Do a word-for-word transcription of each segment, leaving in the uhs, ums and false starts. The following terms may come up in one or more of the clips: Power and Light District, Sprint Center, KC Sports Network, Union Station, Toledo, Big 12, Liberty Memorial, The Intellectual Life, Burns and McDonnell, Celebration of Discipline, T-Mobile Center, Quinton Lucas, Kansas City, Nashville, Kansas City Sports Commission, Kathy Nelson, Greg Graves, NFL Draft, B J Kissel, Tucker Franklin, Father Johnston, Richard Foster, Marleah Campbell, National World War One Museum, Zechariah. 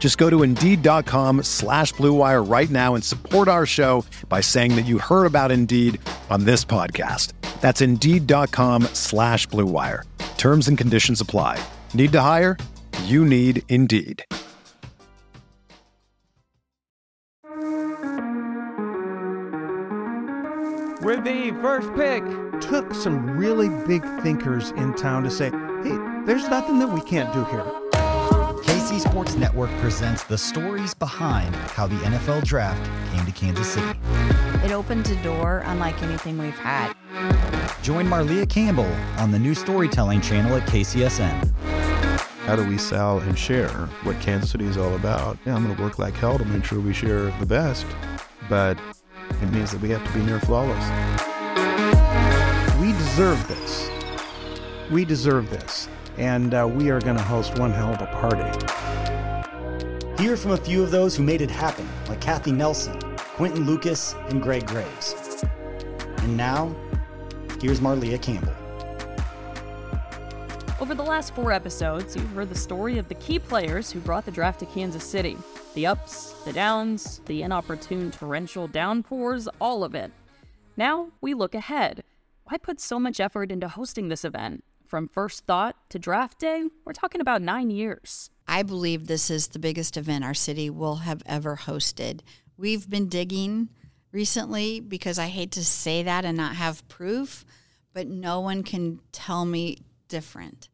Just go to Indeed.com slash Blue Wire right now and support our show by saying that you heard about Indeed on this podcast. That's Indeed.com slash Blue Wire. Terms and conditions apply. Need to hire? You need Indeed. With the first pick, took some really big thinkers in town to say, hey, there's nothing that we can't do here. K C Sports Network presents the stories behind how the N F L Draft came to Kansas City. It opened a door unlike anything we've had. Join Marleah Campbell on the new storytelling channel at K C S N. How do we sell and share what Kansas City is all about? Yeah, I'm going to work like hell to make sure we share the best, but it means that we have to be near flawless. We deserve this. We deserve this. And uh, we are going to host one hell of a party. Hear from a few of those who made it happen, like Kathy Nelson, Quinton Lucas, and Greg Graves. And now, here's Marleah Campbell. Over the last four episodes, you've heard the story of the key players who brought the draft to Kansas City. The ups, the downs, the inopportune torrential downpours, all of it. Now, we look ahead. Why put so much effort into hosting this event? From first thought to draft day, we're talking about nine years. I believe this is the biggest event our city will have ever hosted. We've been digging recently because I hate to say that and not have proof, but no one can tell me different.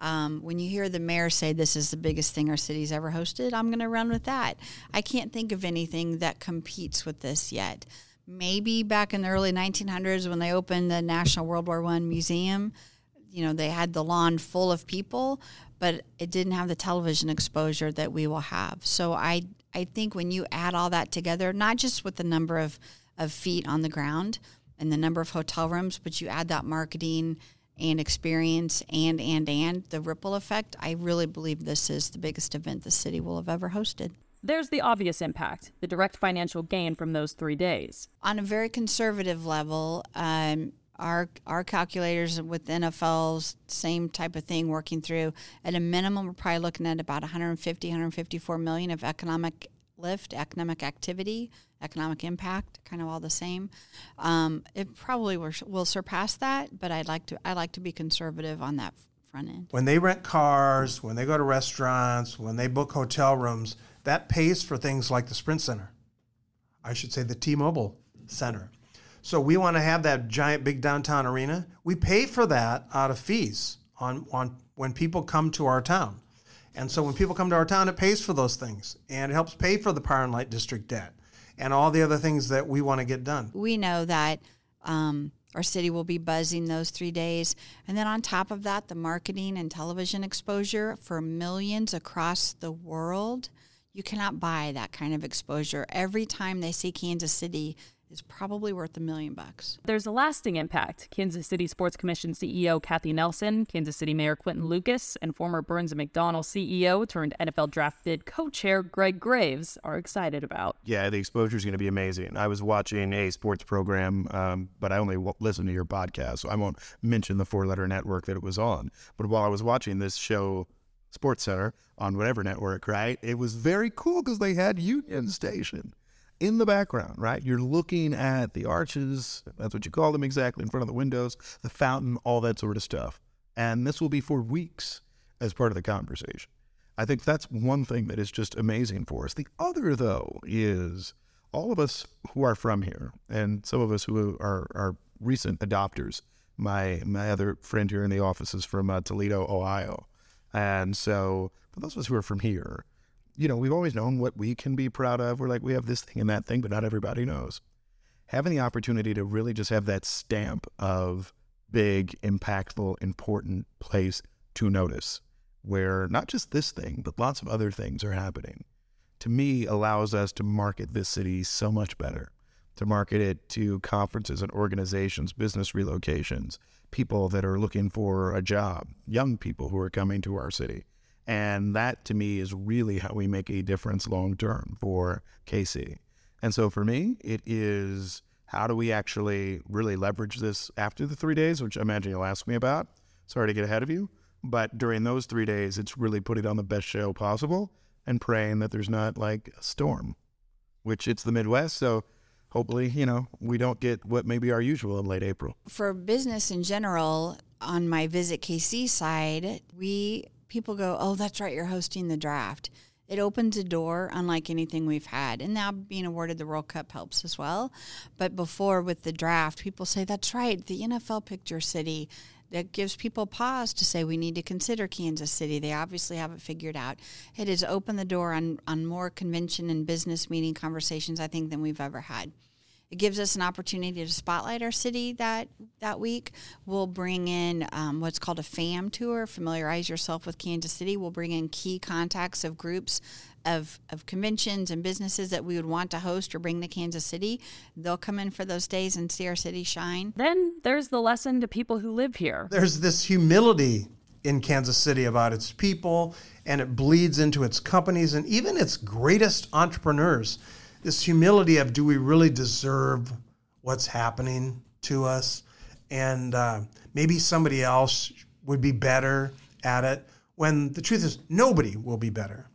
Um, when you hear the mayor say this is the biggest thing our city's ever hosted, I'm going to run with that. I can't think of anything that competes with this yet. Maybe back in the early nineteen hundreds when they opened the National World War One Museum, you know, they had the lawn full of people, but it didn't have the television exposure that we will have. So I I think when you add all that together, not just with the number of, of feet on the ground and the number of hotel rooms, but you add that marketing and experience and, and, and the ripple effect, I really believe this is the biggest event the city will have ever hosted. There's the obvious impact, the direct financial gain from those three days. On a very conservative level, um, Our our calculators with N F L's same type of thing working through, at a minimum, we're probably looking at about one hundred fifty, one hundred fifty-four million of economic lift, economic activity, economic impact, kind of all the same. Um, it probably will, will surpass that, but I'd like to I like to be conservative on that front end. When they rent cars, when they go to restaurants, when they book hotel rooms, that pays for things like the Sprint Center. I should say the T-Mobile Center. So we want to have that giant, big downtown arena. We pay for that out of fees on, on when people come to our town. And so when people come to our town, it pays for those things. And it helps pay for the Power and Light District debt and all the other things that we want to get done. We know that um, our city will be buzzing those three days. And then on top of that, the marketing and television exposure for millions across the world. You cannot buy that kind of exposure. Every time they see Kansas City, is probably worth a million bucks. There's a lasting impact. Kansas City Sports Commission C E O Kathy Nelson, Kansas City Mayor Quinton Lucas, and former Burns and McDonnell C E O turned N F L Draft bid co-chair Greg Graves are excited about. Yeah, the exposure is going to be amazing. I was watching a sports program, um, but I only w- listened to your podcast, so I won't mention the four-letter network that it was on. But while I was watching this show, Sports Center, on whatever network, right, it was very cool because they had Union Station in the background, right? You're looking at the arches, that's what you call them exactly, in front of the windows, the fountain, all that sort of stuff. And this will be for weeks as part of the conversation. I think that's one thing that is just amazing for us. The other, though, is all of us who are from here and some of us who are, are recent adopters my my other friend here in the office is from uh, Toledo, Ohio. And so for those of us who are from here, you know, we've always known what we can be proud of. We're like, we have this thing and that thing, but not everybody knows. Having the opportunity to really just have that stamp of big, impactful, important place to notice, where not just this thing, but lots of other things are happening, to me allows us to market this city so much better, to market it to conferences and organizations, business relocations, people that are looking for a job, young people who are coming to our city. And that, to me, is really how we make a difference long-term for K C. And so for me, it is, how do we actually really leverage this after the three days, which I imagine you'll ask me about. Sorry to get ahead of you. But during those three days, it's really putting on the best show possible and praying that there's not like a storm, which it's the Midwest. So hopefully, you know, we don't get what may be our usual in late April. For business in general, on my Visit K C side, we people go, oh, that's right, you're hosting the draft. It opens a door unlike anything we've had. And now being awarded the World Cup helps as well. But before, with the draft, people say, that's right, the N F L picked your city. That gives people pause to say, we need to consider Kansas City. They obviously haven't figured out. It has opened the door on, on more convention and business meeting conversations, I think, than we've ever had. It gives us an opportunity to spotlight our city that, that week. We'll bring in um, what's called a FAM tour, familiarize yourself with Kansas City. We'll bring in key contacts of groups of, of conventions and businesses that we would want to host or bring to Kansas City. They'll come in for those days and see our city shine. Then there's the lesson to people who live here. There's this humility in Kansas City about its people, and it bleeds into its companies and even its greatest entrepreneurs. This humility of, do we really deserve what's happening to us? And uh, maybe somebody else would be better at it, when the truth is nobody will be better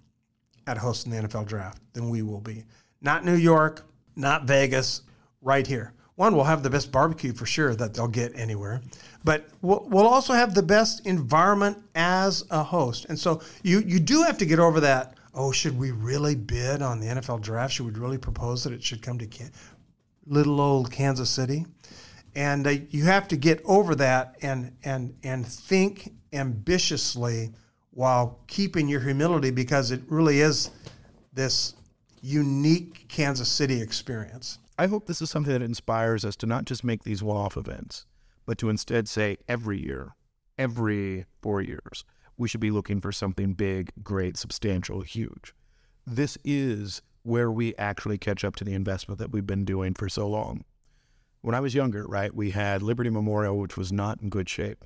at hosting the N F L draft than we will be. Not New York, not Vegas, right here. One, we'll have the best barbecue for sure that they'll get anywhere, but we'll, we'll also have the best environment as a host. And so you you do have to get over that, oh, should we really bid on the N F L draft? Should we really propose that it should come to Can- little old Kansas City? And uh, you have to get over that and and and think ambitiously while keeping your humility, because it really is this unique Kansas City experience. I hope this is something that inspires us to not just make these one-off events, but to instead say every year, every four years, we should be looking for something big, great, substantial, huge. This is where we actually catch up to the investment that we've been doing for so long. When I was younger, right, we had Liberty Memorial, which was not in good shape.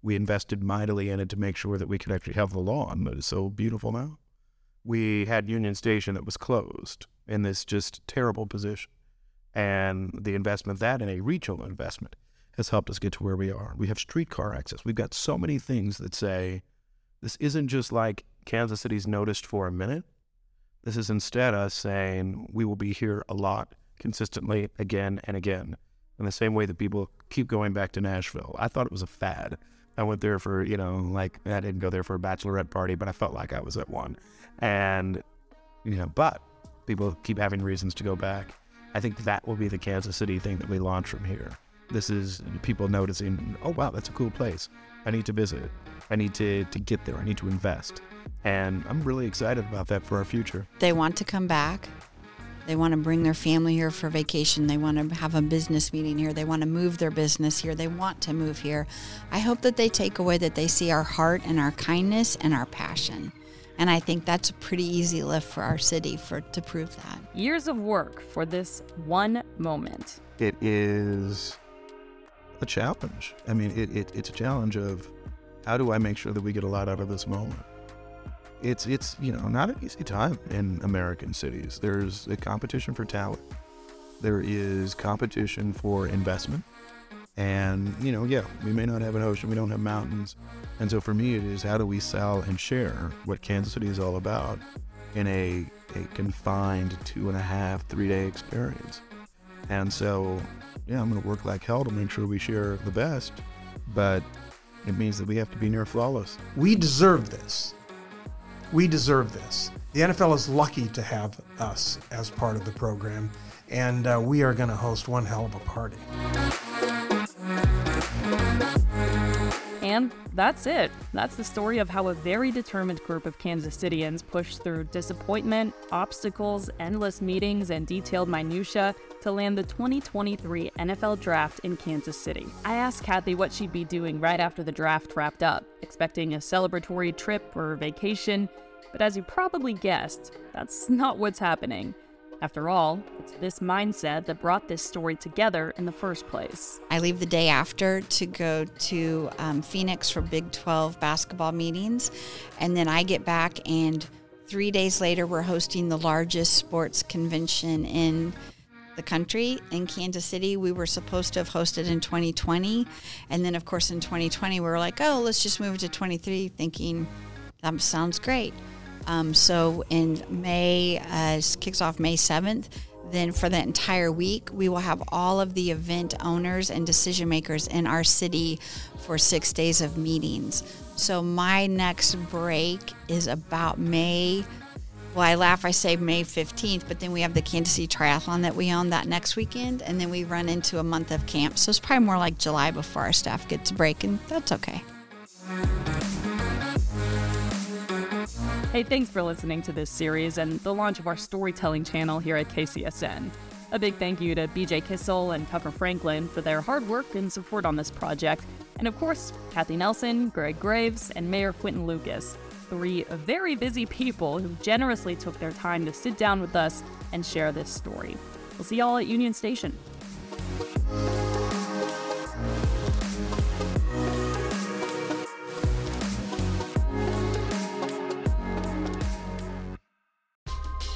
We invested mightily in it to make sure that we could actually have the lawn that is so beautiful now. We had Union Station that was closed in this just terrible position. And the investment, that and a regional investment, has helped us get to where we are. We have streetcar access. We've got so many things that say, this isn't just like Kansas City's noticed for a minute. This is instead us saying we will be here a lot, consistently, again and again. In the same way that people keep going back to Nashville. I thought it was a fad. I went there for, you know, like, I didn't go there for a bachelorette party, but I felt like I was at one. And, you know, but people keep having reasons to go back. I think that will be the Kansas City thing that we launch from here. This is people noticing, oh, wow, that's a cool place. I need to visit. I need to, to get there. I need to invest. And I'm really excited about that for our future. They want to come back. They want to bring their family here for vacation. They want to have a business meeting here. They want to move their business here. They want to move here. I hope that they take away that they see our heart and our kindness and our passion. And I think that's a pretty easy lift for our city for to prove that. Years of work for this one moment. It is a challenge. I mean, it, it it's a challenge of, how do I make sure that we get a lot out of this moment? It's, it's you know, not an easy time in American cities. There's a competition for talent. There is competition for investment. And, you know, yeah, we may not have an ocean. We don't have mountains. And so for me, it is, how do we sell and share what Kansas City is all about in a, a confined two and a half, three-day experience? And so, yeah, I'm going to work like hell to make sure we share the best. But it means that we have to be near flawless. We deserve this. We deserve this. The N F L is lucky to have us as part of the program, and uh, we are going to host one hell of a party. And that's it. That's the story of how a very determined group of Kansas Cityans pushed through disappointment, obstacles, endless meetings, and detailed minutiae to land the twenty twenty-three N F L Draft in Kansas City. I asked Kathy what she'd be doing right after the draft wrapped up, expecting a celebratory trip or vacation, but as you probably guessed, that's not what's happening. After all, it's this mindset that brought this story together in the first place. I leave the day after to go to um, Phoenix for Big twelve basketball meetings, and then I get back, and three days later we're hosting the largest sports convention in the country in Kansas City. We were supposed to have hosted in twenty twenty, and then of course in twenty twenty we were like, oh, let's just move it to twenty-three, thinking that sounds great. Um, so in May, uh, kicks off May seventh, then for the entire week, we will have all of the event owners and decision makers in our city for six days of meetings. So my next break is about May, well, I laugh, I say May fifteenth, but then we have the Kansas City Triathlon that we own that next weekend, and then we run into a month of camp. So it's probably more like July before our staff gets a break, and that's okay. Hey, thanks for listening to this series and the launch of our storytelling channel here at K C S N. A big thank you to B J Kissel and Tucker Franklin for their hard work and support on this project. And of course, Kathy Nelson, Greg Graves, and Mayor Quinton Lucas, three very busy people who generously took their time to sit down with us and share this story. We'll see y'all at Union Station.